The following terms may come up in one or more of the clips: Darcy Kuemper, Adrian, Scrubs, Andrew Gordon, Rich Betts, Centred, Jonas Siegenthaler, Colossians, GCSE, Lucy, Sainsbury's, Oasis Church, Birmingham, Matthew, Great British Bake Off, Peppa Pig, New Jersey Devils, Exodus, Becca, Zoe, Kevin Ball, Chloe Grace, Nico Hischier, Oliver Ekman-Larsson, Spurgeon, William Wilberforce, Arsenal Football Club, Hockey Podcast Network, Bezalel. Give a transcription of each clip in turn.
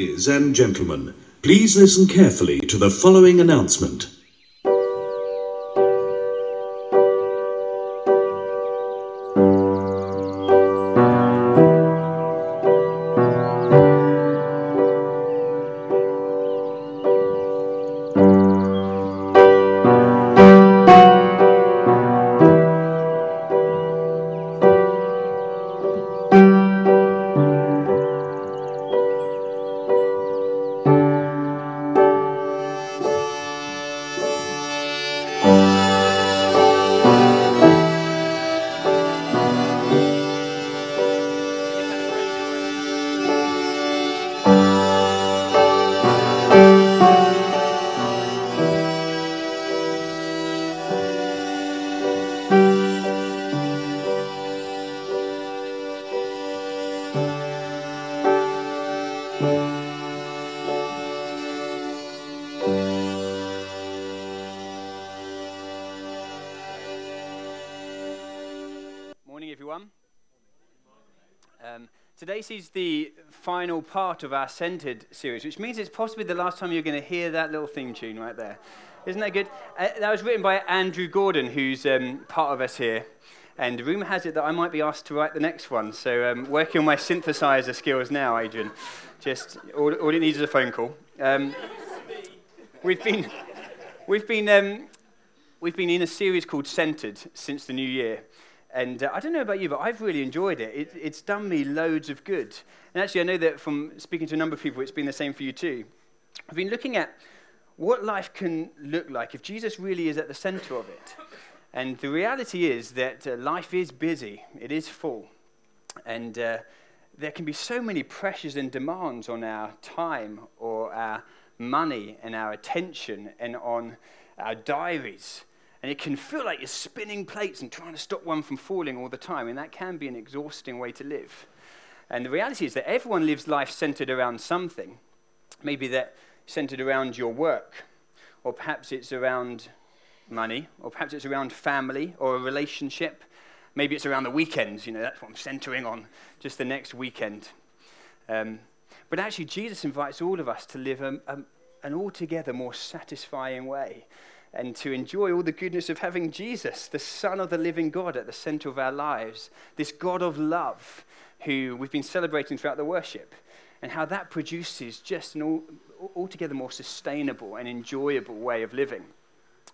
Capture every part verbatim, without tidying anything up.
Ladies and gentlemen, please listen carefully to the following announcement. This is the final part of our Centred series, which means it's possibly the last time you're going to hear that little theme tune right there. Isn't that good? Uh, that was written by Andrew Gordon, who's um, part of us here. And rumour has it that I might be asked to write the next one. So um, working on my synthesizer skills now, Adrian. Just all, all it needs is a phone call. Um, we've been, we've been, um, we've been in a series called Centred since the new year. And uh, I don't know about you, but I've really enjoyed it. it. It's done me loads of good. And actually, I know that from speaking to a number of people, it's been the same for you too. I've been looking at what life can look like if Jesus really is at the center of it. And the reality is that uh, life is busy. It is full. And uh, there can be so many pressures and demands on our time or our money and our attention and on our diaries. And it can feel like you're spinning plates and trying to stop one from falling all the time, and that can be an exhausting way to live. And the reality is that everyone lives life centered around something. Maybe that's centered around your work, or perhaps it's around money, or perhaps it's around family or a relationship. Maybe it's around the weekends, you know, that's what I'm centering on, just the next weekend. Um, but actually, Jesus invites all of us to live a, a, an altogether more satisfying way, and to enjoy all the goodness of having Jesus, the Son of the living God, at the center of our lives, this God of love who we've been celebrating throughout the worship, and how that produces just an all, altogether more sustainable and enjoyable way of living.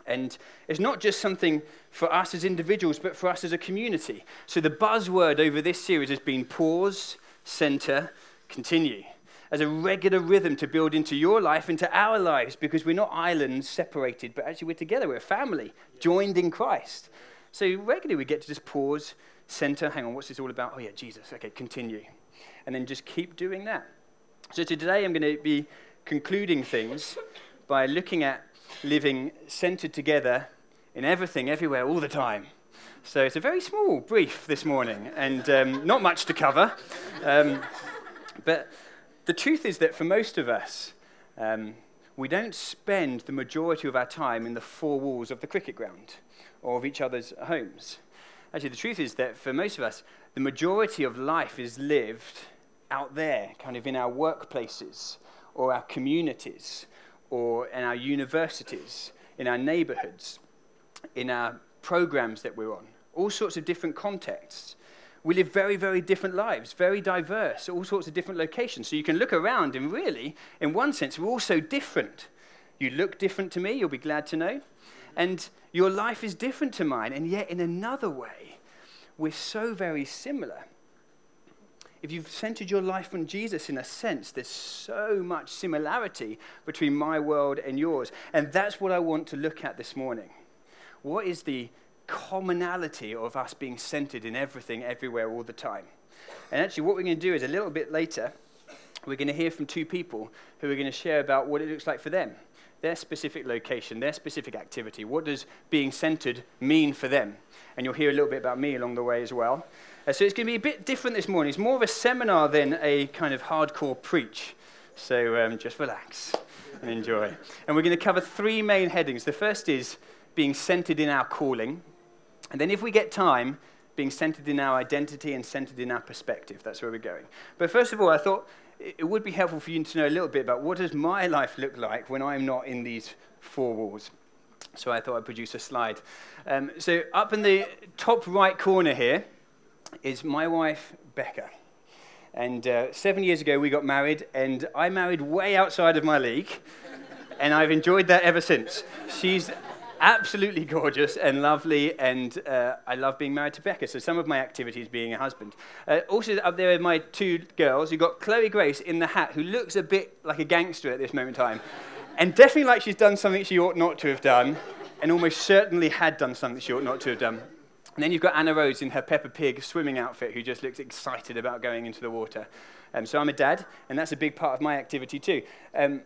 And it's not just something for us as individuals, but for us as a community. So the buzzword over this series has been pause, center, continue, as a regular rhythm to build into your life, into our lives, because we're not islands separated, but actually we're together, we're a family, joined in Christ. So regularly we get to just pause, center, hang on, what's this all about? Oh yeah, Jesus, okay, continue. And then just keep doing that. So today I'm going to be concluding things by looking at living centered together in everything, everywhere, all the time. So it's a very small brief this morning, and um, not much to cover, um, but... The truth is that for most of us, um, we don't spend the majority of our time in the four walls of the cricket ground or of each other's homes. Actually, the truth is that for most of us, the majority of life is lived out there, kind of in our workplaces or our communities or in our universities, in our neighborhoods, in our programs that we're on, all sorts of different contexts. We live very, very different lives, very diverse, all sorts of different locations. So you can look around and really, in one sense, we're all so different. You look different to me, you'll be glad to know. And your life is different to mine. And yet, in another way, we're so very similar. If you've centered your life on Jesus, in a sense, there's so much similarity between my world and yours. And that's what I want to look at this morning. What is the commonality of us being centered in everything, everywhere, all the time? And actually what we're going to do is, a little bit later, we're going to hear from two people who are going to share about what it looks like for them, their specific location, their specific activity. What does being centered mean for them? And you'll hear a little bit about me along the way as well. Uh, so it's going to be a bit different this morning. It's more of a seminar than a kind of hardcore preach. So um, just relax and enjoy. And we're going to cover three main headings. The first is being centered in our calling. And then if we get time, being centered in our identity and centered in our perspective. That's where we're going. But first of all, I thought it would be helpful for you to know a little bit about what does my life look like when I'm not in these four walls. So I thought I'd produce a slide. Um, so up in the top right corner here is my wife, Becca. And uh, seven years ago, we got married, and I married way outside of my league, and I've enjoyed that ever since. She's absolutely gorgeous and lovely, and uh, I love being married to Becca, so some of my activity is being a husband. Uh, also up there are my two girls. You've got Chloe Grace in the hat, who looks a bit like a gangster at this moment in time, and definitely like she's done something she ought not to have done, and almost certainly had done something she ought not to have done. And then you've got Anna Rose in her Peppa Pig swimming outfit, who just looks excited about going into the water. Um, so I'm a dad, and that's a big part of my activity too. Um,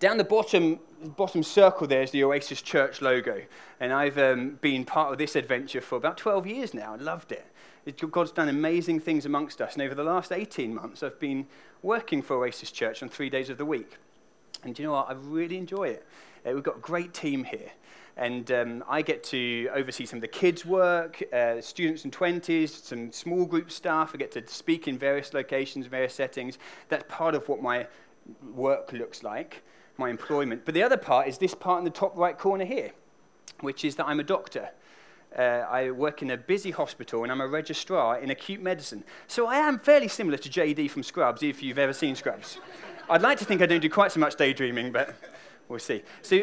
down the bottom bottom circle there is the Oasis Church logo. And I've um, been part of this adventure for about twelve years now. I loved it. it. God's done amazing things amongst us. And over the last eighteen months, I've been working for Oasis Church on three days of the week. And do you know what? I really enjoy it. Uh, we've got a great team here. And um, I get to oversee some of the kids' work, uh, students in twenties, some small group stuff. I get to speak in various locations, various settings. That's part of what my work looks like, my employment. But the other part is this part in the top right corner here, which is that I'm a doctor. Uh, I work in a busy hospital, and I'm a registrar in acute medicine. So I am fairly similar to J D from Scrubs, if you've ever seen Scrubs. I'd like to think I don't do quite so much daydreaming, but we'll see. So uh,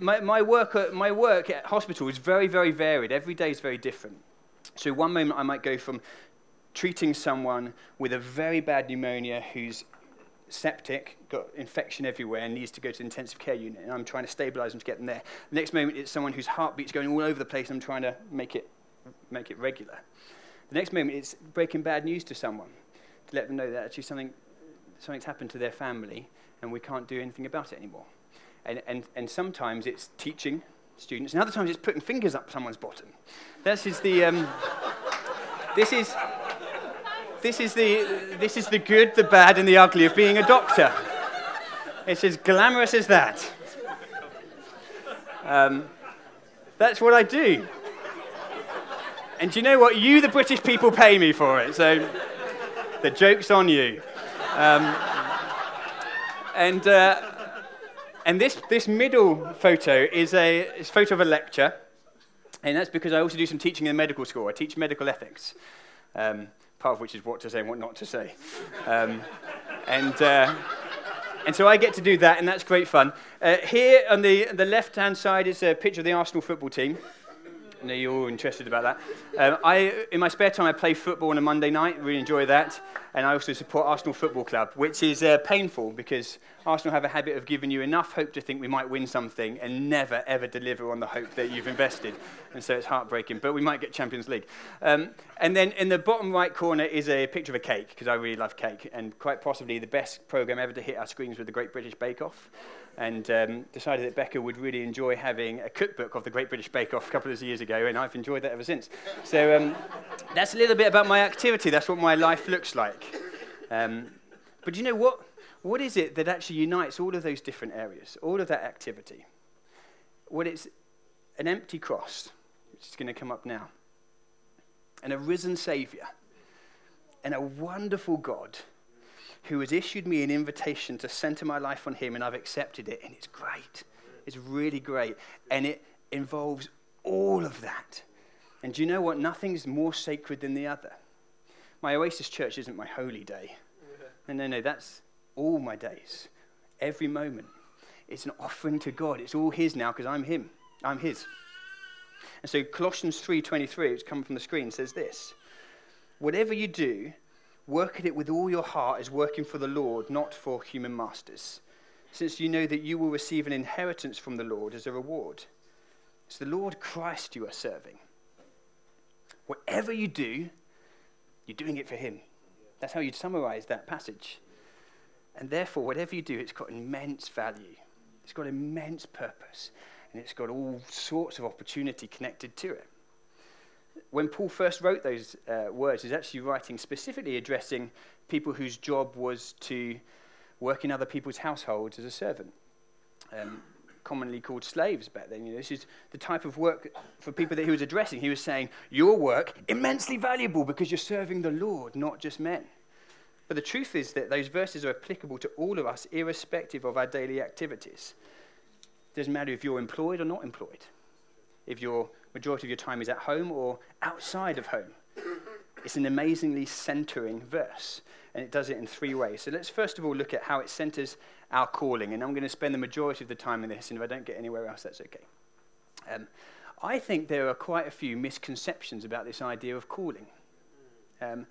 my, my, work at, my work at hospital is very, very varied. Every day is very different. So one moment I might go from treating someone with a very bad pneumonia who's septic, got infection everywhere, and needs to go to the intensive care unit, and I'm trying to stabilize them to get them there. The next moment it's someone whose heartbeat's going all over the place, and I'm trying to make it, make it regular. The next moment it's breaking bad news to someone, to let them know that actually something something's happened to their family, and we can't do anything about it anymore. And, and, and sometimes it's teaching students, and other times it's putting fingers up someone's bottom. This is the um, this is this is the this is the good, the bad, and the ugly of being a doctor. It's as glamorous as that. Um, that's what I do. And do you know what? You, the British people, pay me for it, so the joke's on you. Um, and. Uh, And this, this middle photo is a, is a photo of a lecture, and that's because I also do some teaching in medical school. I teach medical ethics, um, part of which is what to say and what not to say. Um, and uh, and so I get to do that, and that's great fun. Uh, here on the, the left-hand side is a picture of the Arsenal football team. I know you're all interested about that. Um, I, in my spare time, I play football on a Monday night. Really enjoy that. And I also support Arsenal Football Club, which is uh, painful because Arsenal have a habit of giving you enough hope to think we might win something and never, ever deliver on the hope that you've invested. And so it's heartbreaking, but we might get Champions League. Um, and then in the bottom right corner is a picture of a cake, because I really love cake, and quite possibly the best programme ever to hit our screens was the Great British Bake Off. And um, decided that Becca would really enjoy having a cookbook of the Great British Bake Off a couple of years ago, and I've enjoyed that ever since. So um, that's a little bit about my activity. That's what my life looks like. Um, but you know what? What is it that actually unites all of those different areas, all of that activity? Well, it's an empty cross, which is going to come up now, and a risen Saviour, and a wonderful God who has issued me an invitation to centre my life on him, and I've accepted it, and it's great. It's really great, and it involves all of that. And do you know what? Nothing's more sacred than the other. My Oasis Church isn't my holy day. No, no, no, that's all my days, every moment. It's an offering to God. It's all his now because I'm him. I'm his. And so Colossians three twenty-three, it's come from the screen, says this: whatever you do, work at it with all your heart as working for the Lord, not for human masters, since you know that you will receive an inheritance from the Lord as a reward. It's the Lord Christ you are serving. Whatever you do, you're doing it for him. That's how you'd summarize that passage. And therefore, whatever you do, it's got immense value. It's got immense purpose, and it's got all sorts of opportunity connected to it. When Paul first wrote those uh, words, he's actually writing specifically addressing people whose job was to work in other people's households as a servant. Um, commonly called slaves back then. You know, this is the type of work for people that he was addressing. He was saying, your work, immensely valuable because you're serving the Lord, not just men. But the truth is that those verses are applicable to all of us, irrespective of our daily activities. It doesn't matter if you're employed or not employed, if your majority of your time is at home or outside of home. It's an amazingly centering verse, and it does it in three ways. So let's first of all look at how it centers our calling, and I'm going to spend the majority of the time in this, and if I don't get anywhere else, that's okay. Um, I think there are quite a few misconceptions about this idea of calling. Um,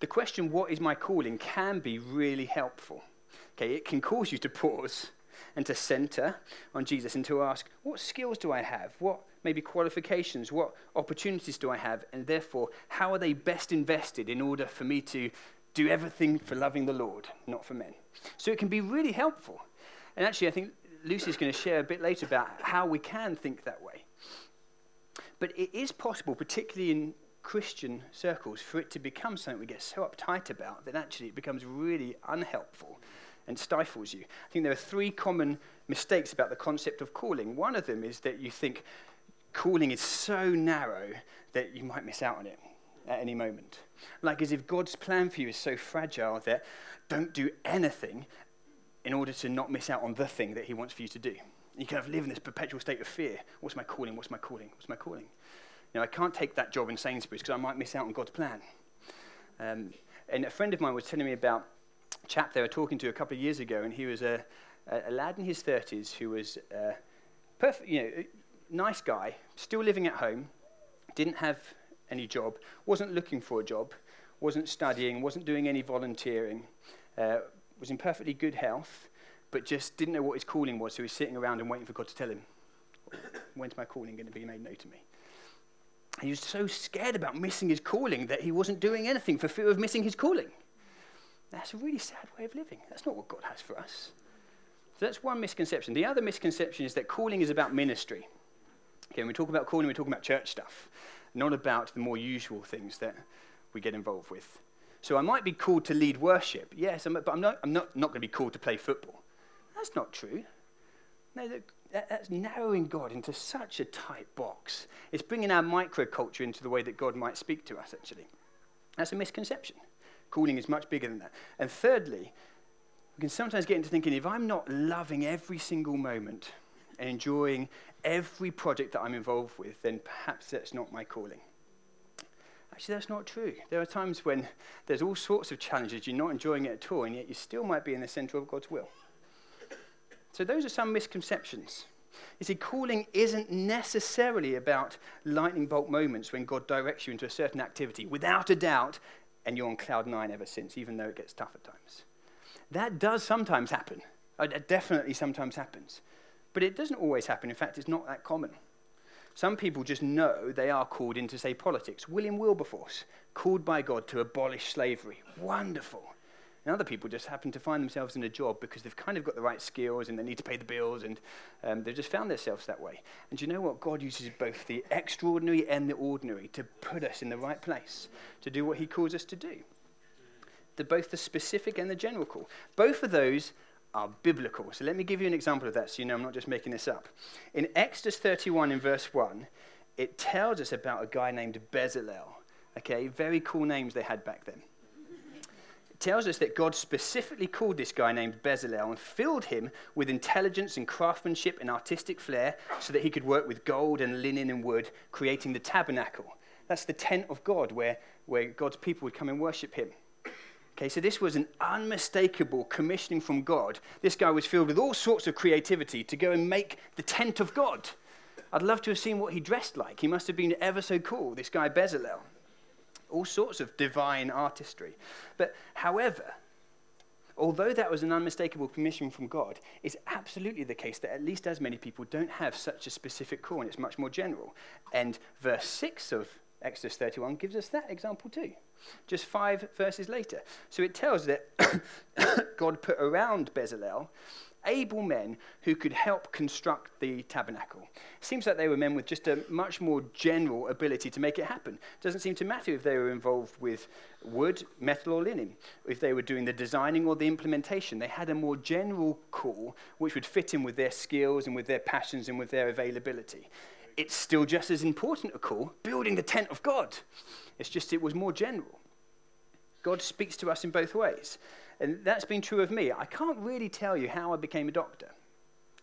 the question, what is my calling, can be really helpful. Okay, it can cause you to pause and to center on Jesus and to ask, what skills do I have? What maybe qualifications, what opportunities do I have? And therefore, how are they best invested in order for me to do everything for loving the Lord, not for men? So it can be really helpful. And actually, I think Lucy's going to share a bit later about how we can think that way. But it is possible, particularly in Christian circles, for it to become something we get so uptight about that actually it becomes really unhelpful and stifles you. I think there are three common mistakes about the concept of calling. One of them is that you think calling is so narrow that you might miss out on it at any moment. Like as if God's plan for you is so fragile that don't do anything in order to not miss out on the thing that he wants for you to do. You kind of live in this perpetual state of fear. What's my calling? What's my calling? What's my calling? You know, I can't take that job in Sainsbury's because I might miss out on God's plan. Um, and a friend of mine was telling me about chap they were talking to a couple of years ago, and he was a, a lad in his thirties who was a perfect, you know, nice guy, still living at home, didn't have any job, wasn't looking for a job, wasn't studying, wasn't doing any volunteering, uh, was in perfectly good health, but just didn't know what his calling was, so he was sitting around and waiting for God to tell him, when's my calling going to be made known to me? And he was so scared about missing his calling that he wasn't doing anything for fear of missing his calling. That's a really sad way of living. That's not what God has for us. So that's one misconception. The other misconception is that calling is about ministry. Okay, when we talk about calling, we're talking about church stuff, not about the more usual things that we get involved with. So I might be called to lead worship, yes, I'm, but I'm not, I'm not, not going to be called to play football. That's not true. No, look, that, that's narrowing God into such a tight box. It's bringing our microculture into the way that God might speak to us, actually. That's a misconception. Calling is much bigger than that. And thirdly, we can sometimes get into thinking, if I'm not loving every single moment and enjoying every project that I'm involved with, then perhaps that's not my calling. Actually, that's not true. There are times when there's all sorts of challenges, you're not enjoying it at all, and yet you still might be in the centre of God's will. So those are some misconceptions. You see, calling isn't necessarily about lightning bolt moments when God directs you into a certain activity. Without a doubt, and you're on cloud nine ever since, even though it gets tough at times. That does sometimes happen. It definitely sometimes happens. But it doesn't always happen. In fact, it's not that common. Some people just know they are called into, say, politics. William Wilberforce, called by God to abolish slavery. Wonderful. And other people just happen to find themselves in a job because they've kind of got the right skills and they need to pay the bills, and um, they've just found themselves that way. And do you know what? God uses both the extraordinary and the ordinary to put us in the right place, to do what he calls us to do. The, both the specific and the general call. Both of those are biblical. So let me give you an example of that so you know I'm not just making this up. In Exodus thirty-one in verse one, it tells us about a guy named Bezalel. Okay, very cool names they had back then. Tells us that God specifically called this guy named Bezalel and filled him with intelligence and craftsmanship and artistic flair so that he could work with gold and linen and wood, creating the tabernacle. That's the tent of God where, where God's people would come and worship him. Okay, so this was an unmistakable commissioning from God. This guy was filled with all sorts of creativity to go and make the tent of God. I'd love to have seen what he dressed like. He must have been ever so cool, this guy Bezalel. All sorts of divine artistry. But however, although that was an unmistakable commission from God, it's absolutely the case that at least as many people don't have such a specific call, and it's much more general. And verse six of Exodus thirty-one gives us that example too, just five verses later. So it tells that God put around Bezalel able men who could help construct the tabernacle. Seems like they were men with just a much more general ability to make it happen. Doesn't seem to matter if they were involved with wood, metal, or linen. If they were doing the designing or the implementation, they had a more general call which would fit in with their skills and with their passions and with their availability. It's still just as important a call, building the tent of God. It's just it was more general. God speaks to us in both ways. And that's been true of me. I can't really tell you how I became a doctor.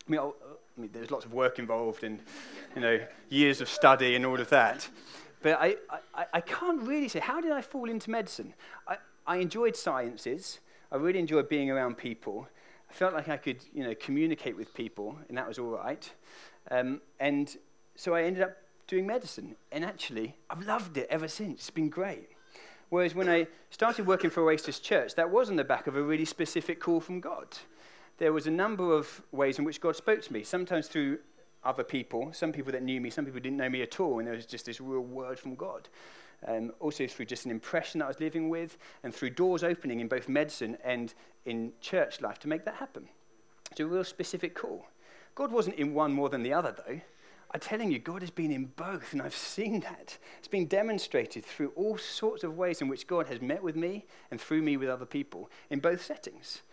I mean, I, I mean there's lots of work involved and, you know, years of study and all of that. But I, I, I can't really say, how did I fall into medicine? I, I enjoyed sciences. I really enjoyed being around people. I felt like I could, you know, communicate with people, and that was all right. Um, and so I ended up doing medicine. And actually, I've loved it ever since. It's been great. Whereas when I started working for Oasis Church, that was on the back of a really specific call from God. There was a number of ways in which God spoke to me, sometimes through other people, some people that knew me, some people didn't know me at all, and there was just this real word from God. Um, also through just an impression that I was living with, and through doors opening in both medicine and in church life to make that happen. It's a real specific call. God wasn't in one more than the other, though. I'm telling you, God has been in both, and I've seen that. It's been demonstrated through all sorts of ways in which God has met with me and through me with other people in both settings.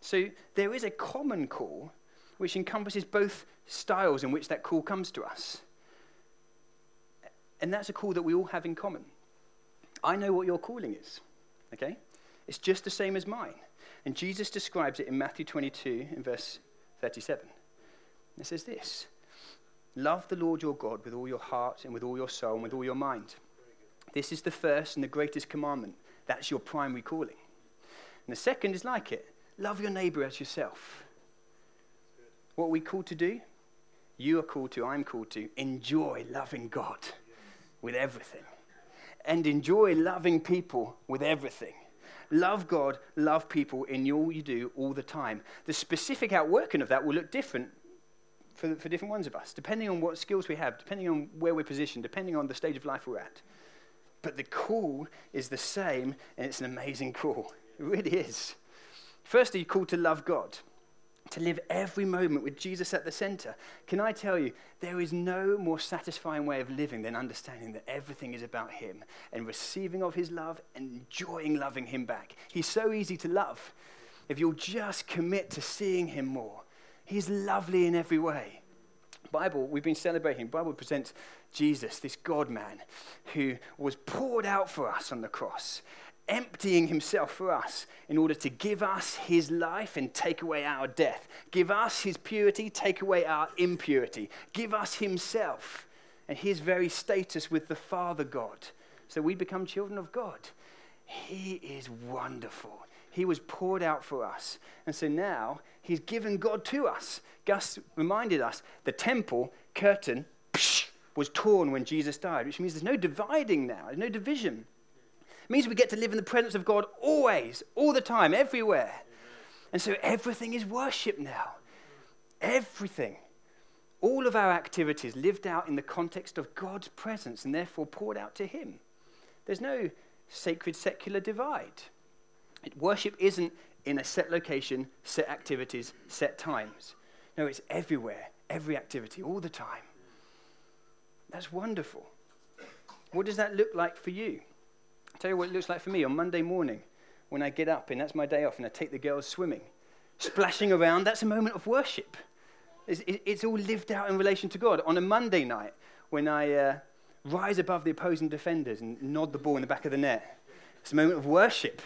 So there is a common call which encompasses both styles in which that call comes to us. And that's a call that we all have in common. I know what your calling is, okay? It's just the same as mine. And Jesus describes it in Matthew twenty-two in verse thirty-seven. It says this: love the Lord your God with all your heart and with all your soul and with all your mind. This is the first and the greatest commandment. That's your primary calling. And the second is like it. Love your neighbor as yourself. What are we called to do? You are called to, I'm called to, enjoy loving God with everything. And enjoy loving people with everything. Love God, love people in all you do all the time. The specific outworking of that will look different For, for different ones of us, depending on what skills we have, depending on where we're positioned, depending on the stage of life we're at. But the call is the same, and it's an amazing call. It really is. Firstly, you're called to love God, to live every moment with Jesus at the center. Can I tell you, there is no more satisfying way of living than understanding that everything is about him and receiving of his love and enjoying loving him back. He's so easy to love. If you'll just commit to seeing him more, he's lovely in every way. Bible, we've been celebrating. Bible presents Jesus, this God-man, who was poured out for us on the cross, emptying himself for us in order to give us his life and take away our death. Give us his purity, take away our impurity. Give us himself and his very status with the Father God, so we become children of God. He is wonderful. He was poured out for us. And so now he's given God to us. Gus reminded us the temple curtain psh, was torn when Jesus died, which means there's no dividing now. There's no division. It means we get to live in the presence of God always, all the time, everywhere. And so everything is worship now. Everything. All of our activities lived out in the context of God's presence and therefore poured out to him. There's no sacred secular divide. Worship isn't in a set location, set activities, set times. No, it's everywhere, every activity, all the time. That's wonderful. What does that look like for you? I'll tell you what it looks like for me on Monday morning when I get up, and that's my day off, and I take the girls swimming. Splashing around, that's a moment of worship. It's, it's all lived out in relation to God. On a Monday night, when I uh, rise above the opposing defenders and nod the ball in the back of the net, it's a moment of worship.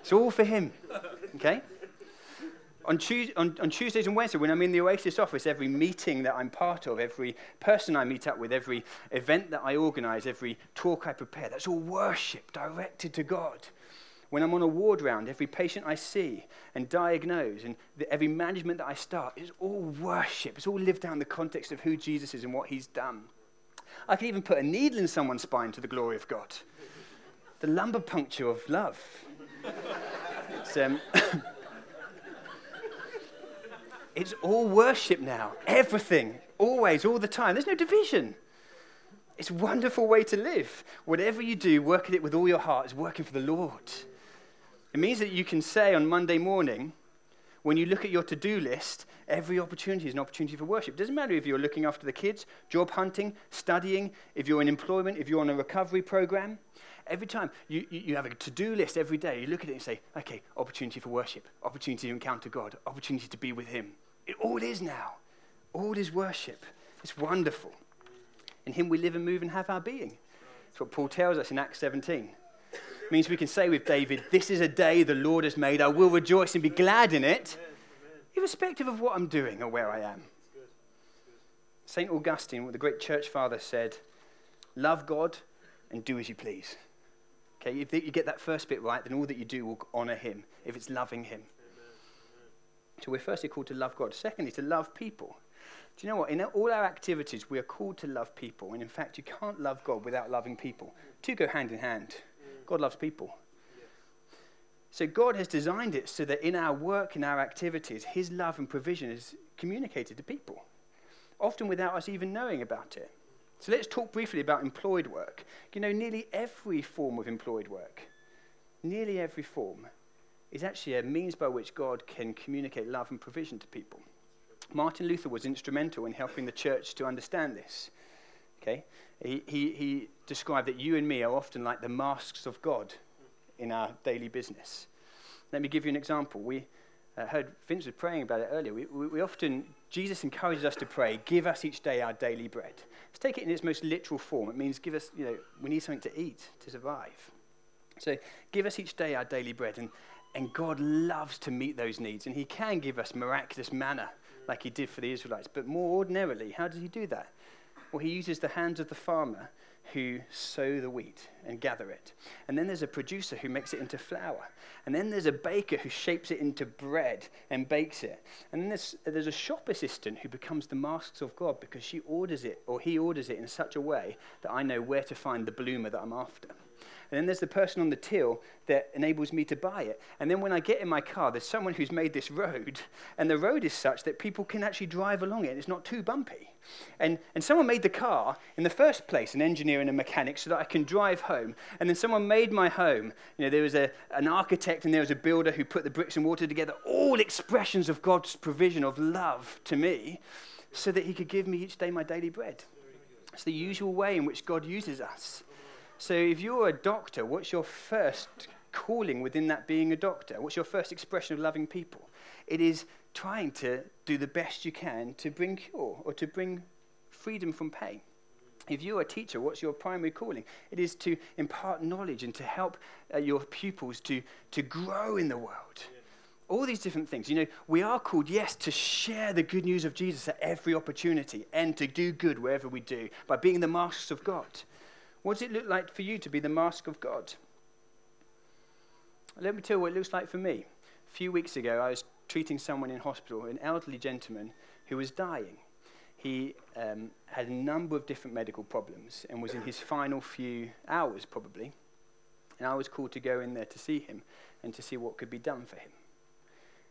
It's all for him, okay? On, Tues- on, on Tuesdays and Wednesdays, when I'm in the Oasis office, every meeting that I'm part of, every person I meet up with, every event that I organize, every talk I prepare, that's all worship directed to God. When I'm on a ward round, every patient I see and diagnose and the, every management that I start is all worship. It's all lived out in the context of who Jesus is and what he's done. I can even put a needle in someone's spine to the glory of God. The lumbar puncture of love. It's, um, it's all worship now. Everything, always, all the time. There's no division. It's a wonderful way to live. Whatever you do, work at it with all your heart. It's working for the Lord. It means that you can say on Monday morning, when you look at your to-do list, every opportunity is an opportunity for worship. It doesn't matter if you're looking after the kids, job hunting, studying, if you're in employment, if you're on a recovery program. Every time you, you have a to-do list every day, you look at it and say, okay, opportunity for worship, opportunity to encounter God, opportunity to be with him. It all is now. All is worship. It's wonderful. In him we live and move and have our being. That's what Paul tells us in Acts seventeen. It means we can say with David, this is a day the Lord has made. I will rejoice and be glad in it, irrespective of what I'm doing or where I am. Saint Augustine, the great church father, said, love God and do as you please. Okay, if you get that first bit right, then all that you do will honour him, if it's loving him. So we're firstly called to love God. Secondly, to love people. Do you know what? In all our activities, we are called to love people. And in fact, you can't love God without loving people. Two go hand in hand. God loves people. So God has designed it so that in our work, in our activities, his love and provision is communicated to people, often without us even knowing about it. So let's talk briefly about employed work. You know, nearly every form of employed work, nearly every form, is actually a means by which God can communicate love and provision to people. Martin Luther was instrumental in helping the church to understand this. Okay, he, he, he described that you and me are often like the masks of God in our daily business. Let me give you an example. We uh, heard Vince was praying about it earlier. We, we, we often, Jesus encourages us to pray, give us each day our daily bread. Let's take it in its most literal form. It means give us, you know, we need something to eat to survive. So give us each day our daily bread. And, and God loves to meet those needs. And he can give us miraculous manna like he did for the Israelites. But more ordinarily, how does he do that? Well, he uses the hands of the farmer who sow the wheat and gather it. And then there's a producer who makes it into flour. And then there's a baker who shapes it into bread and bakes it. And then there's, there's a shop assistant who becomes the masks of God because she orders it, or he orders it in such a way that I know where to find the bloomer that I'm after. And then there's the person on the till that enables me to buy it. And then when I get in my car, there's someone who's made this road, and the road is such that people can actually drive along it, and it's not too bumpy. And and someone made the car in the first place, an engineer and a mechanic, so that I can drive home. And then someone made my home. You know, there was a, an architect and there was a builder who put the bricks and mortar together, all expressions of God's provision of love to me, so that he could give me each day my daily bread. It's the usual way in which God uses us. So if you're a doctor, what's your first calling within that being a doctor? What's your first expression of loving people? It is trying to do the best you can to bring cure or to bring freedom from pain. If you're a teacher, what's your primary calling? It is to impart knowledge and to help uh, your pupils to, to grow in the world. All these different things. You know, we are called, yes, to share the good news of Jesus at every opportunity and to do good wherever we do by being the masks of God. What does it look like for you to be the mask of God? Let me tell you what it looks like for me. A few weeks ago, I was treating someone in hospital, an elderly gentleman who was dying. He um, had a number of different medical problems and was in his final few hours, probably. And I was called to go in there to see him and to see what could be done for him.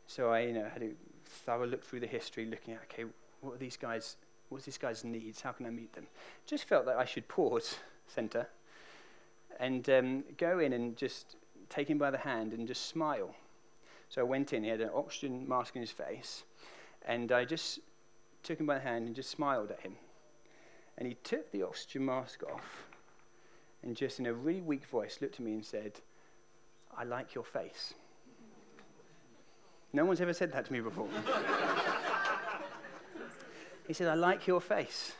So I, you know, had a thorough look through the history, looking at, okay, what are these guys? What's this guy's needs? How can I meet them? Just felt that I should pause. Centre, and um, go in and just take him by the hand and just smile. So I went in, he had an oxygen mask in his face, and I just took him by the hand and just smiled at him. And he took the oxygen mask off and just in a really weak voice looked at me and said, I like your face. No one's ever said that to me before. He said, I like your face.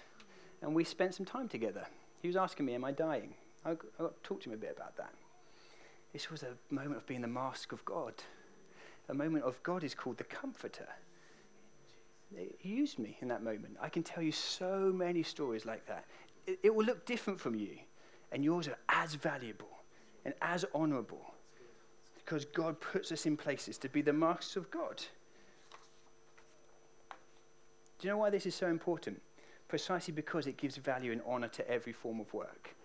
And we spent some time together. He was asking me, am I dying? I, I got to talk to him a bit about that. This was a moment of being the mask of God. A moment of God is called the comforter. He used me in that moment. I can tell you so many stories like that. It, it will look different from you, and yours are as valuable and as honourable because God puts us in places to be the masks of God. Do you know why this is so important? Precisely because it gives value and honour to every form of work.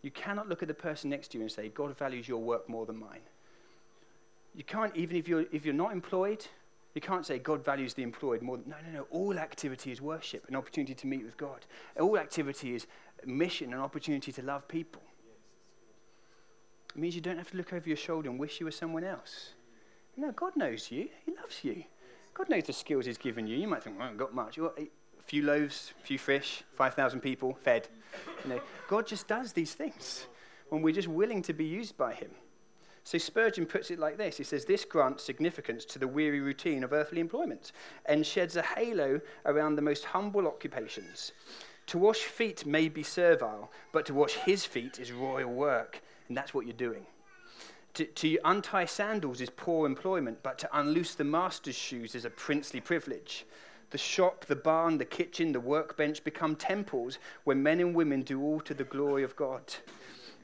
You cannot look at the person next to you and say, God values your work more than mine. You can't, even if you're, if you're not employed, you can't say God values the employed more than, no, no, no, all activity is worship, an opportunity to meet with God. All activity is mission, an opportunity to love people. It means you don't have to look over your shoulder and wish you were someone else. No, God knows you, he loves you. God knows the skills he's given you. You might think, well, I haven't got much. A few loaves, a few fish, five thousand people fed. You know, God just does these things when we're just willing to be used by him. So Spurgeon puts it like this. He says, this grants significance to the weary routine of earthly employment and sheds a halo around the most humble occupations. To wash feet may be servile, but to wash his feet is royal work, and that's what you're doing. To, to untie sandals is poor employment, but to unloose the master's shoes is a princely privilege. The shop, the barn, the kitchen, the workbench become temples where men and women do all to the glory of God.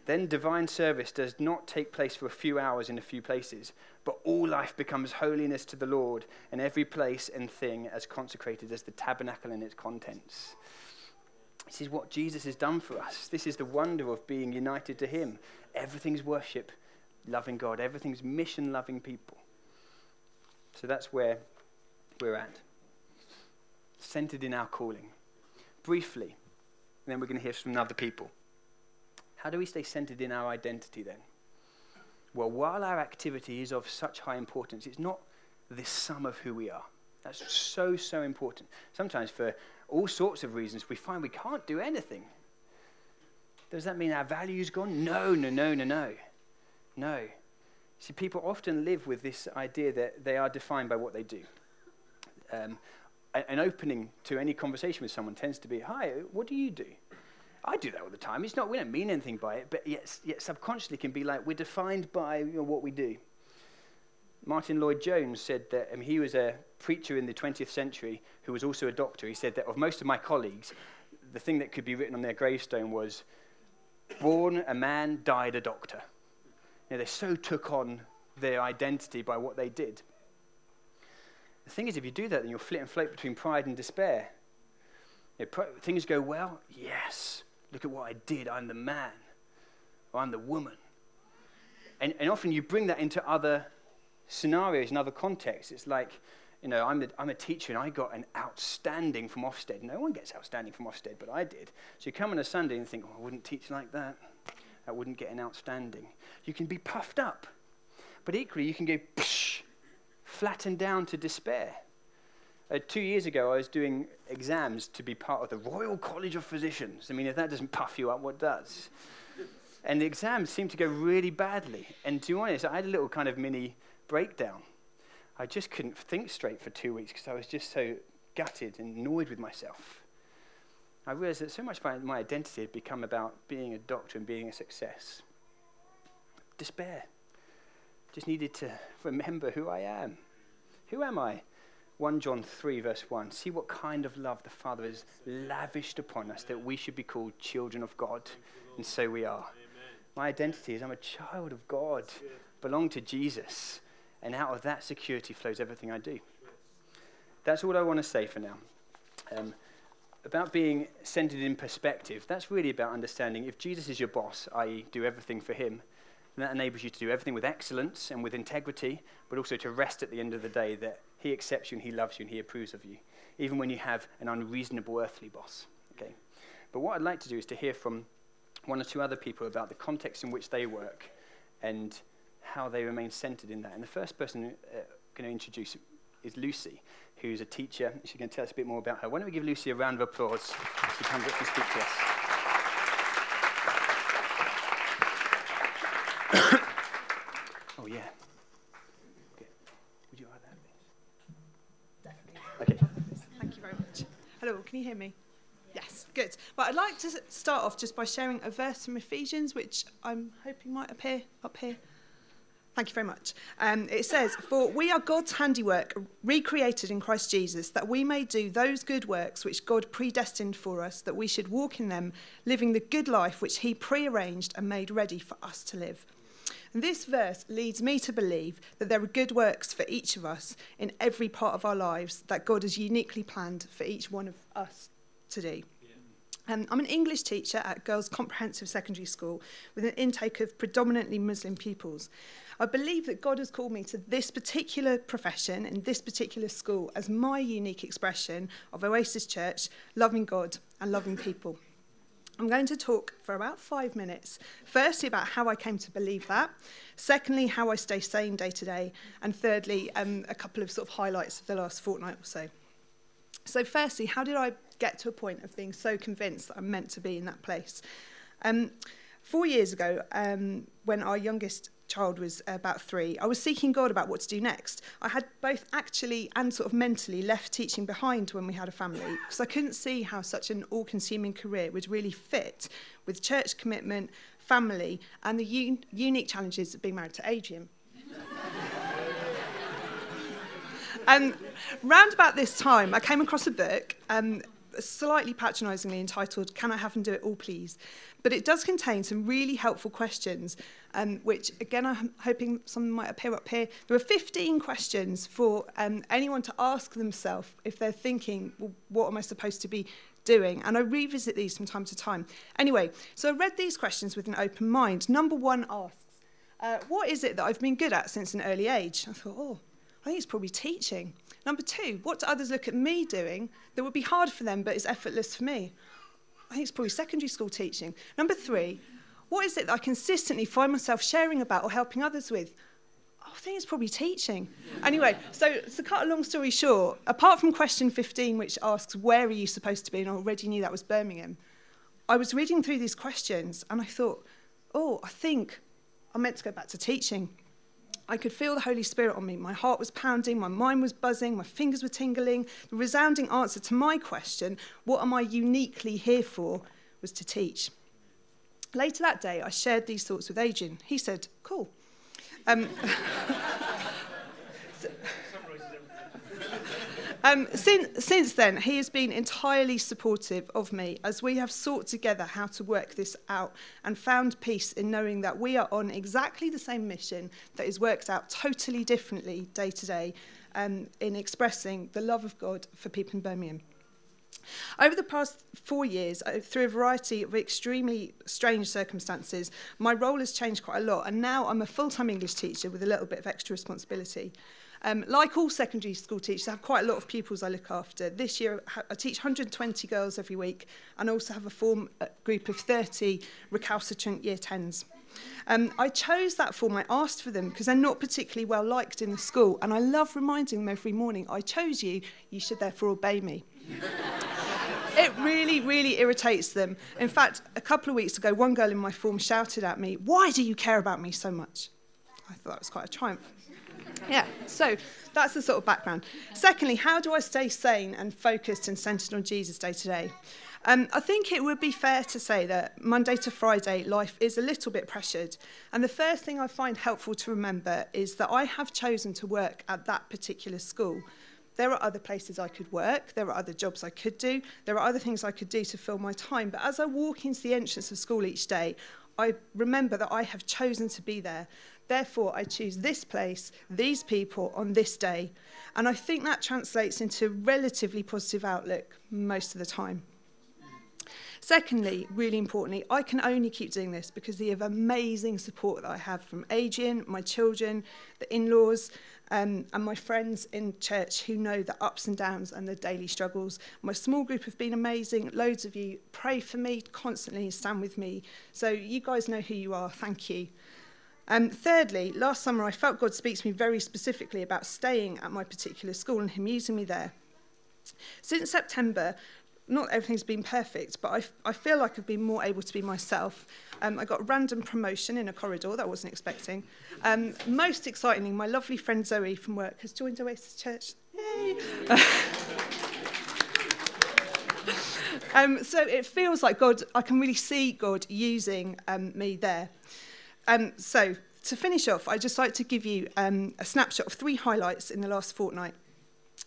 Then divine service does not take place for a few hours in a few places, but all life becomes holiness to the Lord, and every place and thing as consecrated as the tabernacle and its contents. This is what Jesus has done for us. This is the wonder of being united to him. Everything's worship, loving God. Everything's mission, loving people. So that's where we're at. Centred in our calling. Briefly, and then we're going to hear from other people. How do we stay centred in our identity then? Well, while our activity is of such high importance, it's not the sum of who we are. That's so, so important. Sometimes for all sorts of reasons, we find we can't do anything. Does that mean our value's gone? No, no, no, no, no. No. See, people often live with this idea that they are defined by what they do. Um, an opening to any conversation with someone tends to be, hi, what do you do? I do that all the time. It's not, we don't mean anything by it, but yet, yet subconsciously can be like, we're defined by, you know, what we do. Martin Lloyd-Jones said that um, he was a preacher in the twentieth century who was also a doctor. He said that of most of my colleagues, the thing that could be written on their gravestone was, born a man, died a doctor. You know, they so took on their identity by what they did. The thing is, if you do that, then you'll flit and float between pride and despair. You know, pro- things go well, yes. Look at what I did. I'm the man. Or I'm the woman. And, and often you bring that into other scenarios and other contexts. It's like, you know, I'm a, I'm a teacher and I got an outstanding from Ofsted. No one gets outstanding from Ofsted, but I did. So you come on a Sunday and think, oh, I wouldn't teach like that. I wouldn't get an outstanding. You can be puffed up. But equally, you can go psh, flattened down to despair. Uh, two years ago, I was doing exams to be part of the Royal College of Physicians. I mean, if that doesn't puff you up, what does? And the exams seemed to go really badly. And to be honest, I had a little kind of mini breakdown. I just couldn't think straight for two weeks because I was just so gutted and annoyed with myself. I realized that so much of my identity had become about being a doctor and being a success. Despair. Just needed to remember who I am. Who am I? First John three, verse one, see what kind of love the Father has lavished upon us, that we should be called children of God, and so we are. Amen. My identity is I'm a child of God, belong to Jesus, and out of that security flows everything I do. That's all I want to say for now. Um, about being centered in perspective, that's really about understanding if Jesus is your boss, that is do everything for him, and that enables you to do everything with excellence and with integrity, but also to rest at the end of the day that he accepts you and he loves you and he approves of you, even when you have an unreasonable earthly boss. Okay. But what I'd like to do is to hear from one or two other people about the context in which they work and how they remain centered in that. And the first person uh, I'm going to introduce is Lucy, who's a teacher. She's going to tell us a bit more about her. Why don't we give Lucy a round of applause as she comes up and speaks to us. Oh, yeah. Okay. Would you like that, please? Definitely. Okay. Thank you very much. Hello, can you hear me? Yes, good. But I'd like to start off just by sharing a verse from Ephesians, which I'm hoping might appear up here. Thank you very much. Um, it says, for we are God's handiwork, recreated in Christ Jesus, that we may do those good works which God predestined for us, that we should walk in them, living the good life which he prearranged and made ready for us to live. And this verse leads me to believe that there are good works for each of us in every part of our lives that God has uniquely planned for each one of us to do. Yeah. Um, I'm an English teacher at Girls Comprehensive Secondary School with an intake of predominantly Muslim pupils. I believe that God has called me to this particular profession and this particular school as my unique expression of Oasis Church, loving God and loving people. I'm going to talk for about five minutes, firstly about how I came to believe that, secondly how I stay sane day to day, and thirdly um, a couple of sort of highlights of the last fortnight or so. So firstly, how did I get to a point of being so convinced that I'm meant to be in that place? Um, four years ago, um, when our youngest child was about three, I was seeking God about what to do next. I had both actually and sort of mentally left teaching behind when we had a family, because I couldn't see how such an all-consuming career would really fit with church commitment, family, and the un- unique challenges of being married to Adrian. um, round about this time, I came across a book, um, slightly patronisingly entitled, Can I Have and Do It All Please? But it does contain some really helpful questions, um, which, again, I'm hoping some might appear up here. There were fifteen questions for um, anyone to ask themselves if they're thinking, well, what am I supposed to be doing? And I revisit these from time to time. Anyway, so I read these questions with an open mind. Number one asks, uh, what is it that I've been good at since an early age? I thought, oh, I think it's probably teaching. Number two, what do others look at me doing that would be hard for them but is effortless for me? I think it's probably secondary school teaching. Number three, what is it that I consistently find myself sharing about or helping others with? I think it's probably teaching. Anyway, so to cut a long story short, apart from question fifteen, which asks, where are you supposed to be? And I already knew that was Birmingham. I was reading through these questions and I thought, oh, I think I'm meant to go back to teaching. I could feel the Holy Spirit on me. My heart was pounding, my mind was buzzing, my fingers were tingling. The resounding answer to my question, what am I uniquely here for, was to teach. Later that day, I shared these thoughts with Adrian. He said, cool. Um, um, since, since then, he has been entirely supportive of me as we have sought together how to work this out and found peace in knowing that we are on exactly the same mission that is worked out totally differently day to day um, in expressing the love of God for people in Birmingham. Over the past four years, through a variety of extremely strange circumstances, my role has changed quite a lot, and now I'm a full-time English teacher with a little bit of extra responsibility. Um, like all secondary school teachers, I have quite a lot of pupils I look after. This year, I teach one hundred twenty girls every week, and also have a form a group of thirty recalcitrant year tens. Um, I chose that form, I asked for them, because they're not particularly well liked in the school, and I love reminding them every morning, I chose you, you should therefore obey me. It really, really irritates them. In fact, a couple of weeks ago, one girl in my form shouted at me, why do you care about me so much? I thought that was quite a triumph. Yeah, so that's the sort of background. Secondly, how do I stay sane and focused and centred on Jesus day to day? Um, I think it would be fair to say that Monday to Friday life is a little bit pressured, and the first thing I find helpful to remember is that I have chosen to work at that particular school. There are other places I could work, there are other jobs I could do, there are other things I could do to fill my time, but as I walk into the entrance of school each day, I remember that I have chosen to be there. Therefore, I choose this place, these people, on this day. And I think that translates into a relatively positive outlook most of the time. Secondly, really importantly, I can only keep doing this because of the amazing support that I have from Adrian, my children, the in-laws, um, and my friends in church who know the ups and downs and the daily struggles. My small group have been amazing. Loads of you pray for me constantly and stand with me. So you guys know who you are. Thank you. Um, thirdly, last summer I felt God speaks to me very specifically about staying at my particular school and him using me there. Since September, not everything's been perfect, but I've, I feel like I've been more able to be myself. Um, I got a random promotion in a corridor that I wasn't expecting. Um, most excitingly, my lovely friend Zoe from work has joined Oasis Church. Yay! um, so it feels like God, I can really see God using um, me there. Um, so to finish off, I'd just like to give you um, a snapshot of three highlights in the last fortnight.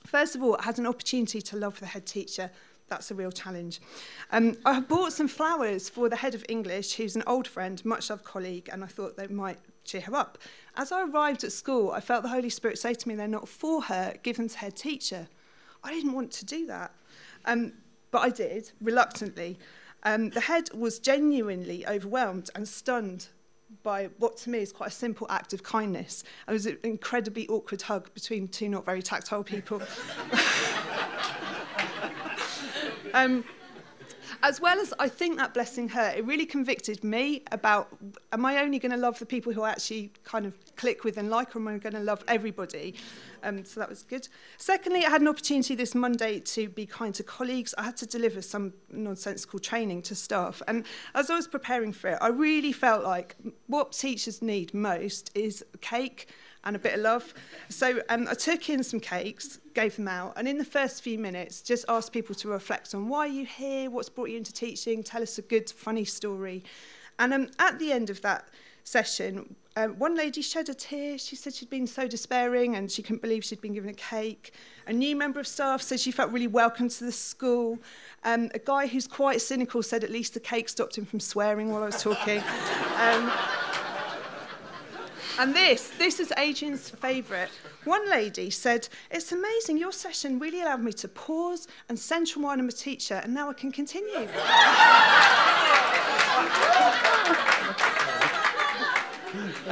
First of all, I had an opportunity to love the head teacher. That's a real challenge. Um, I bought some flowers for the head of English, who's an old friend, much-loved colleague, and I thought they might cheer her up. As I arrived at school, I felt the Holy Spirit say to me, they're not for her, give them to head teacher. I didn't want to do that, um, but I did, reluctantly. Um, the head was genuinely overwhelmed and stunned by what to me is quite a simple act of kindness. It was an incredibly awkward hug between two not very tactile people. um, as well as I think that blessing her, it really convicted me about, am I only going to love the people who I actually kind of click with and like, or am I going to love everybody? Um, so that was good. Secondly, I had an opportunity this Monday to be kind to colleagues. I had to deliver some nonsensical training to staff. And as I was preparing for it, I really felt like what teachers need most is cake and a bit of love. So um, I took in some cakes, gave them out, and in the first few minutes, just asked people to reflect on why you're here, what's brought you into teaching, tell us a good, funny story. And um, at the end of that session, uh, one lady shed a tear. She said she'd been so despairing and she couldn't believe she'd been given a cake. A new member of staff said she felt really welcome to the school. Um, a guy who's quite cynical said at least the cake stopped him from swearing while I was talking. um, And this, this is Adrian's favourite. One lady said, it's amazing, your session really allowed me to pause and central mine on my teacher, and now I can continue.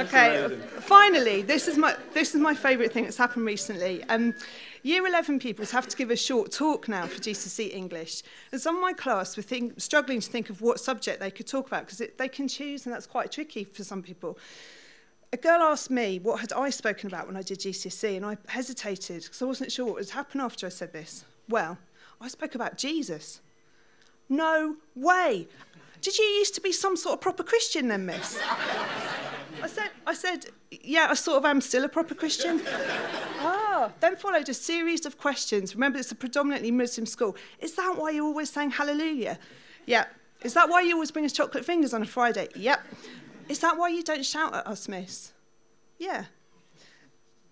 Okay, finally, this is my this is my favourite thing that's happened recently. Um, Year eleven pupils have to give a short talk now for G C S E English. And some of my class were think, struggling to think of what subject they could talk about, because they can choose, and that's quite tricky for some people. A girl asked me what had I spoken about when I did G C S E, and I hesitated because I wasn't sure what would happen after I said this. Well, I spoke about Jesus. No way. Did you used to be some sort of proper Christian then, miss? I said, I said, yeah, I sort of am still a proper Christian. Ah, then followed a series of questions. Remember, it's a predominantly Muslim school. Is that why you're always saying hallelujah? Yeah. Is that why you always bring us chocolate fingers on a Friday? Yep. Is that why you don't shout at us, miss? Yeah.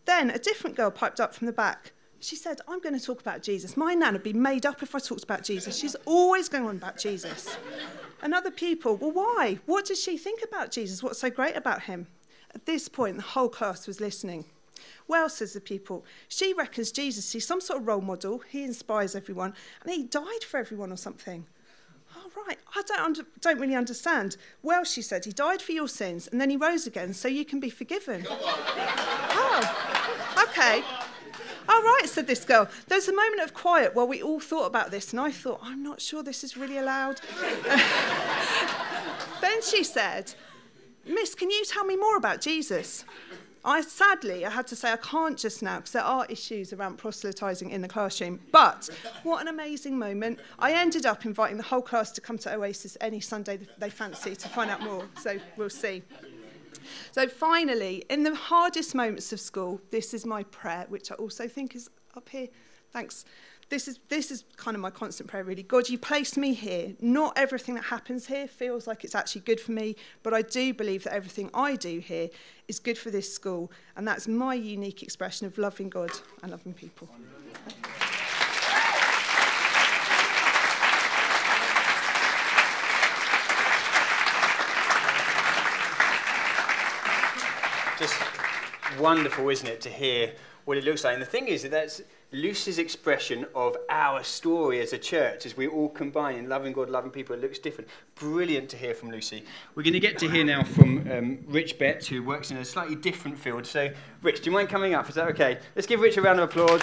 Then a different girl piped up from the back. She said, I'm going to talk about Jesus. My nan would be made up if I talked about Jesus. She's always going on about Jesus. Another pupil, well, why? What did she think about Jesus? What's so great about him? At this point, the whole class was listening. Well, says the pupil, she reckons Jesus is some sort of role model. He inspires everyone, and he died for everyone or something. Oh, right, I don't, under, don't really understand. Well, she said, he died for your sins, and then he rose again, so you can be forgiven. Oh, OK. All right, said this girl. There was a moment of quiet while we all thought about this, and I thought, I'm not sure this is really allowed. Then she said, miss, can you tell me more about Jesus? I sadly, I had to say I can't just now because there are issues around proselytising in the classroom. But what an amazing moment. I ended up inviting the whole class to come to Oasis any Sunday they fancy to find out more. So we'll see. So finally, in the hardest moments of school, this is my prayer, which I also think is up here. Thanks. This is this is kind of my constant prayer, really. God, you placed me here. Not everything that happens here feels like it's actually good for me, but I do believe that everything I do here is good for this school, and that's my unique expression of loving God and loving people. Just wonderful, isn't it, to hear what it looks like. And the thing is, that's Lucy's expression of our story as a church, as we all combine in loving God, loving people. It looks different. Brilliant to hear from Lucy. We're going to get to hear now from um, Rich Betts, who works in a slightly different field. So, Rich, do you mind coming up? Is that okay? Let's give Rich a round of applause.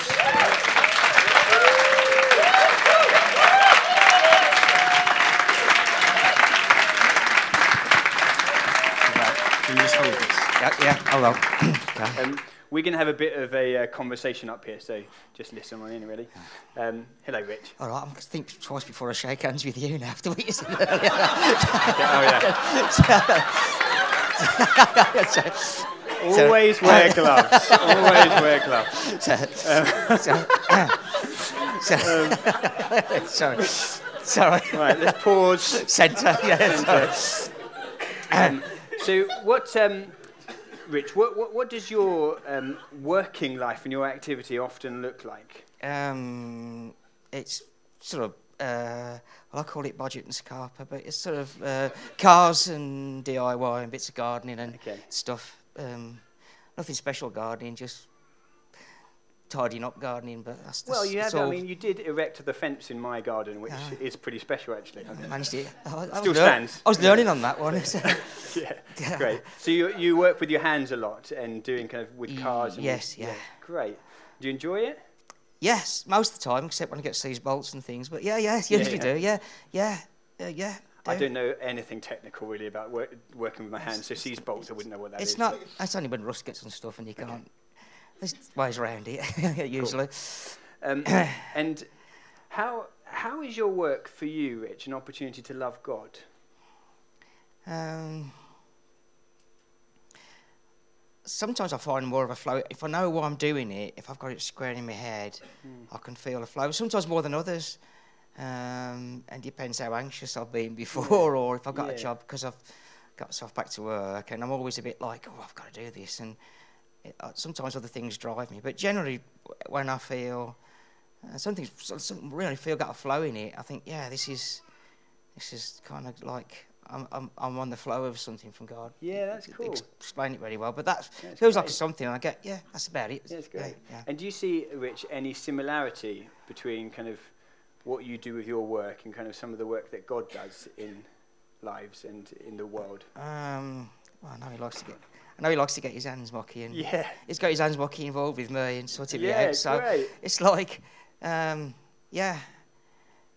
Can you just hold this? Yeah, yeah, hello. um, We're going to have a bit of a uh, conversation up here, so just listen on in, really. Um, hello, Rich. All right, I'm going to think twice before I shake hands with you now after what you said earlier. Oh, yeah. so, Always so, wear gloves. Always wear gloves. So, um, so, uh, so, um, sorry. Sorry. Right, let's pause. Centre. Yeah, Centre. Sorry. Um, so what... Um, Rich, what, what, what does your um, working life and your activity often look like? Um, it's sort of, uh, well, I call it budget and scarpa, but it's sort of uh, cars and D I Y and bits of gardening and okay. stuff. Um, nothing special gardening, just tidying up gardening, but that's, that's well, you have. I mean, you did erect the fence in my garden, which uh, is pretty special, actually. I managed it. I, I Still stands. I was learning on that one. So. Yeah, great. So you you work with your hands a lot and doing kind of with cars. And yes, yeah. yeah. Great. Do you enjoy it? Yes, most of the time, except when I get seized bolts and things. But yeah, yeah, yes, yeah, we yeah. do. Yeah, yeah. Uh, yeah. Do. I don't know anything technical really about work, working with my hands. So sees bolts, I wouldn't know what that it's is. It's not. That's only when rust gets on stuff and you can't. Okay. This wires round here usually. Cool. Um, and how how is your work for you, Rich, an opportunity to love God? Um. Sometimes I find more of a flow. If I know why I'm doing it, if I've got it square in my head, mm. I can feel a flow. Sometimes more than others. Um, and depends how anxious I've been before yeah. or if I've got yeah. a job because I've got myself back to work. And I'm always a bit like, oh, I've got to do this. And it, uh, sometimes other things drive me. But generally, when I feel uh, something, something really feel got a flow in it, I think, yeah, this is this is kind of like... I'm, I'm I'm on the flow of something from God. Yeah, that's cool. Ex- explain it very well, but that feels great. Like something. And I get yeah, that's about it. Yeah, that's great. Yeah. And do you see, Rich, any similarity between kind of what you do with your work and kind of some of the work that God does in lives and in the world? Um, well, I know He likes to get. I know He likes to get His hands mucky, and yeah. He's got His hands mucky involved with me and sorting me out. So great. It's like, um, yeah.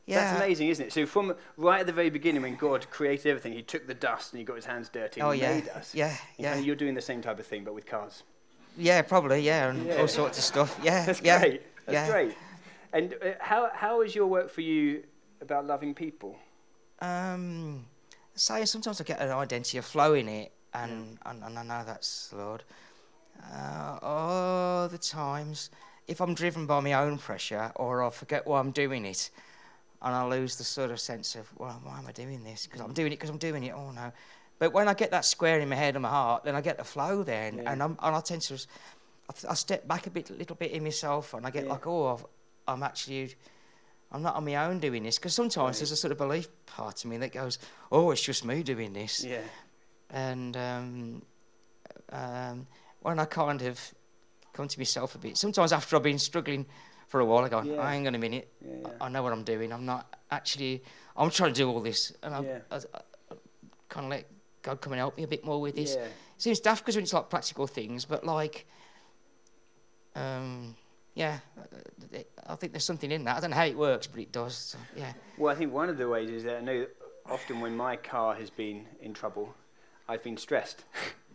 Yeah. That's amazing, isn't it? So from right at the very beginning, when God created everything, He took the dust and He got His hands dirty and oh, yeah. made us. Yeah, yeah. And you're doing the same type of thing, but with cars. Yeah, probably. Yeah, and yeah. all sorts of stuff. Yeah, that's yeah. great. That's yeah. great. And uh, how how is your work for you about loving people? Um, say so sometimes I get an identity, a flow in it, and yeah. and, and I know that's Lord. Uh, all the times, if I'm driven by my own pressure, or I forget why I'm doing it. And I lose the sort of sense of, well, why am I doing this? Because I'm doing it because I'm doing it. Oh, no. But when I get that square in my head and my heart, then I get the flow then. Yeah. And, I'm, and I tend to, I step back a bit, little bit in myself and I get yeah. like, oh, I've, I'm actually, I'm not on my own doing this. Because sometimes right. there's a sort of belief part of me that goes, oh, it's just me doing this. Yeah. And um, um, when I kind of come to myself a bit, sometimes after I've been struggling for a while, I go, yeah. hang on a minute, yeah, yeah. I, I know what I'm doing. I'm not actually, I'm trying to do all this. And I, yeah. I, I, I kind of let God come and help me a bit more with this. Yeah. It seems daft because it's like practical things, but like, um, yeah, it, I think there's something in that. I don't know how it works, but it does. So, yeah. Well, I think one of the ways is that I know that often when my car has been in trouble, I've been stressed.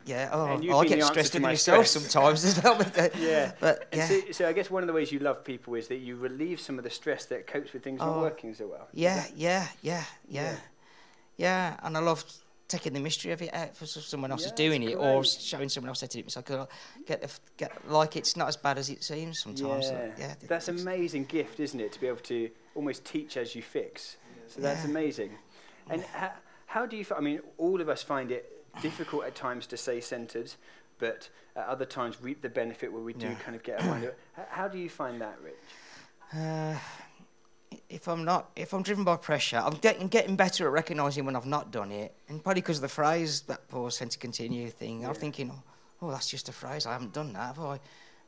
Yeah, oh, oh I get stressed with myself stress. sometimes as well. yeah. But, yeah. So, so I guess one of the ways you love people is that you relieve some of the stress that copes with things oh, not working so well. Yeah, yeah, yeah, yeah, yeah. Yeah, and I love taking the mystery of it out for someone else yeah, who's doing it or showing someone else how to do it. So I could get, the, get like it's not as bad as it seems sometimes. Yeah, yeah that's an amazing gift, isn't it, to be able to almost teach as you fix. So yeah. that's amazing. And yeah. how, how do you, I mean, all of us find it difficult at times to stay centred, but at other times reap the benefit where we do yeah. kind of get around it. How do you find that, Rich? Uh, if I'm not, if I'm driven by pressure, I'm getting getting better at recognising when I've not done it, and probably because of the phrase that pause tend to continue thing. Yeah. I'm thinking, oh, oh, that's just a phrase. I haven't done that. Have I?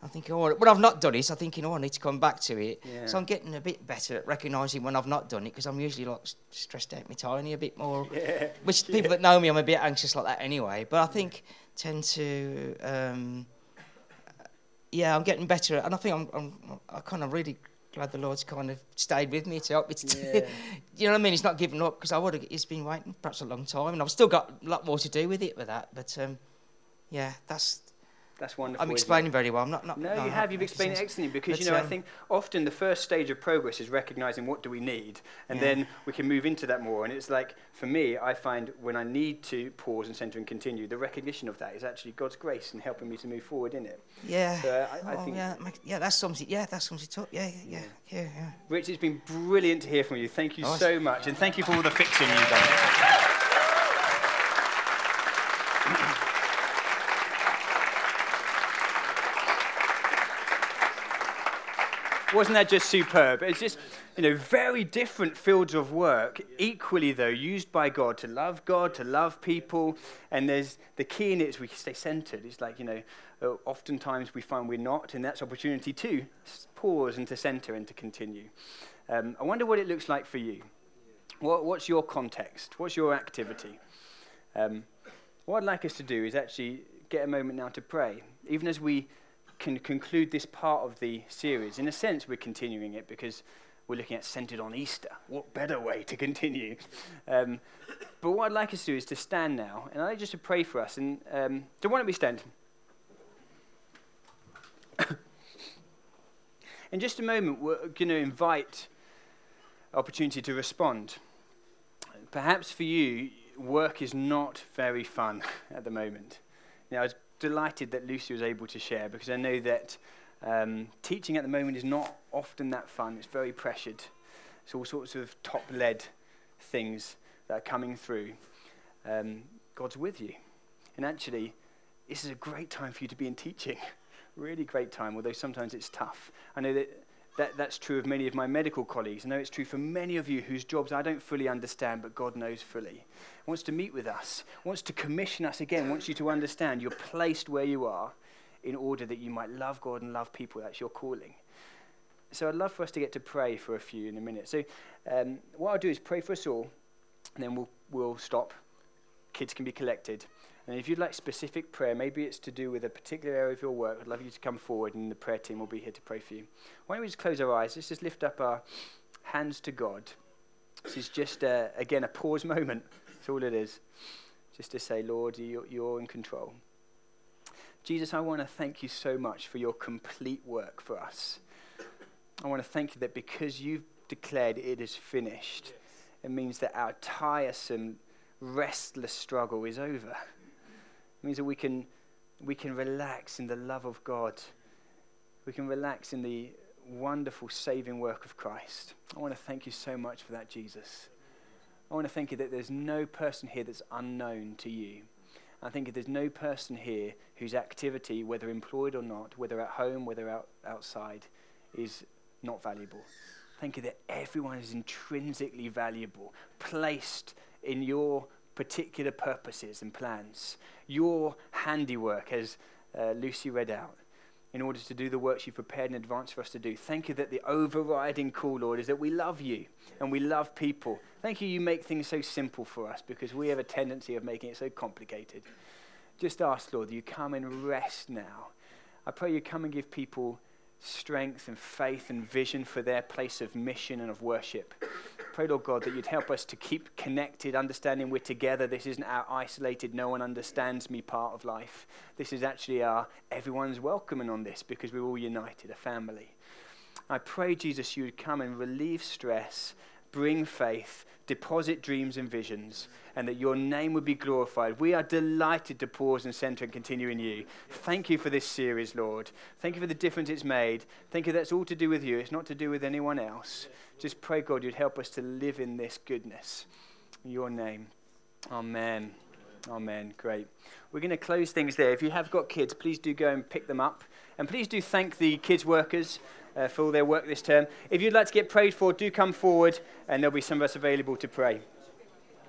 I'm thinking, oh, when I've not done it, so I'm thinking, oh, I need to come back to it. Yeah. So I'm getting a bit better at recognising when I've not done it because I'm usually like stressed out my tiny a bit more. Yeah. Which people yeah. that know me, I'm a bit anxious like that anyway. But I think yeah. tend to, um, yeah, I'm getting better at, and I think I'm, I'm, I'm kind of really glad the Lord's kind of stayed with me to help me. To yeah. you know what I mean? He's not giving up because I would have. It's been waiting perhaps a long time, and I've still got a lot more to do with it with that. But um, yeah, that's. That's wonderful. I'm explaining very well. I'm not. not no, no, you have. You've explained sense. it excellently because, but, you know, um, I think often the first stage of progress is recognising what do we need, and yeah. then we can move into that more. And it's like, for me, I find when I need to pause and centre and continue, the recognition of that is actually God's grace and helping me to move forward in it. Yeah. So I, I oh, think yeah, that makes, yeah, that sums it. Yeah, that sums it up. Yeah, yeah, yeah, yeah. yeah, yeah. Rich, it's been brilliant to hear from you. Thank you oh, so much, and thank you for all the fixing you've done. Wasn't that just superb? It's just, you know, very different fields of work, equally, though, used by God to love God, to love people. And there's the key in it is we stay centered. It's like, you know, uh, oftentimes we find we're not, and that's opportunity to pause and to center and to continue. Um, I wonder what it looks like for you. What, what's your context? What's your activity? Um, what I'd like us to do is actually get a moment now to pray, even as we can conclude this part of the series. In a sense, we're continuing it because we're looking at Centred on Easter. What better way to continue? Um, but what I'd like us to do is to stand now, and I'd like just to pray for us. And um, so why don't we stand? In just a moment, we're going to invite opportunity to respond. Perhaps for you, work is not very fun at the moment. Now, I was delighted that Lucy was able to share, because I know that um, teaching at the moment is not often that fun. It's very pressured. It's all sorts of top-led things that are coming through. Um, God's with you. And actually, this is a great time for you to be in teaching. Really great time, although sometimes it's tough. I know that, that that's true of many of my medical colleagues. I know it's true for many of you whose jobs I don't fully understand, but God knows fully. He wants to meet with us, wants to commission us again, wants you to understand you're placed where you are in order that you might love God and love people. That's your calling. So I'd love for us to get to pray for a few in a minute. So um, what I'll do is pray for us all, and then we'll we'll stop. Kids can be collected. And if you'd like specific prayer, maybe it's to do with a particular area of your work, I'd love you to come forward, and the prayer team will be here to pray for you. Why don't we just close our eyes? Let's just lift up our hands to God. This is just, a, again, a pause moment. That's all it is. Just to say, Lord, you're, you're in control. Jesus, I want to thank you so much for your complete work for us. I want to thank you that because you've declared it is finished, it means that our tiresome, restless struggle is over. It means that we can we can relax in the love of God. We can relax in the wonderful saving work of Christ. I want to thank you so much for that, Jesus. I want to thank you that there's no person here that's unknown to you. I think there's no person here whose activity, whether employed or not, whether at home, whether out, outside, is not valuable. Thank you that everyone is intrinsically valuable, placed in your particular purposes and plans, your handiwork, as uh, Lucy read out, in order to do the work you prepared in advance for us to do. Thank you that the overriding call, Lord, is that we love you and we love people. Thank you you make things so simple for us, because we have a tendency of making it so complicated. Just ask, Lord, that you come and rest now. I pray you come and give people strength and faith and vision for their place of mission and of worship. Pray, Lord God, that you'd help us to keep connected, understanding we're together. This isn't our isolated, no one understands me part of life. This is actually our everyone's welcoming on this, because we're all united, a family. I pray, Jesus, you would come and relieve stress, bring faith, deposit dreams and visions, and that your name would be glorified. We are delighted to pause and centre and continue in you. Thank you for this series, Lord. Thank you for the difference it's made. Thank you that's all to do with you. It's not to do with anyone else. Just pray, God, you'd help us to live in this goodness. In your name. Amen. Amen. Great. We're going to close things there. If you have got kids, please do go and pick them up. And please do thank the kids workers Uh, for all their work this term. If you'd like to get prayed for, do come forward, and there'll be some of us available to pray.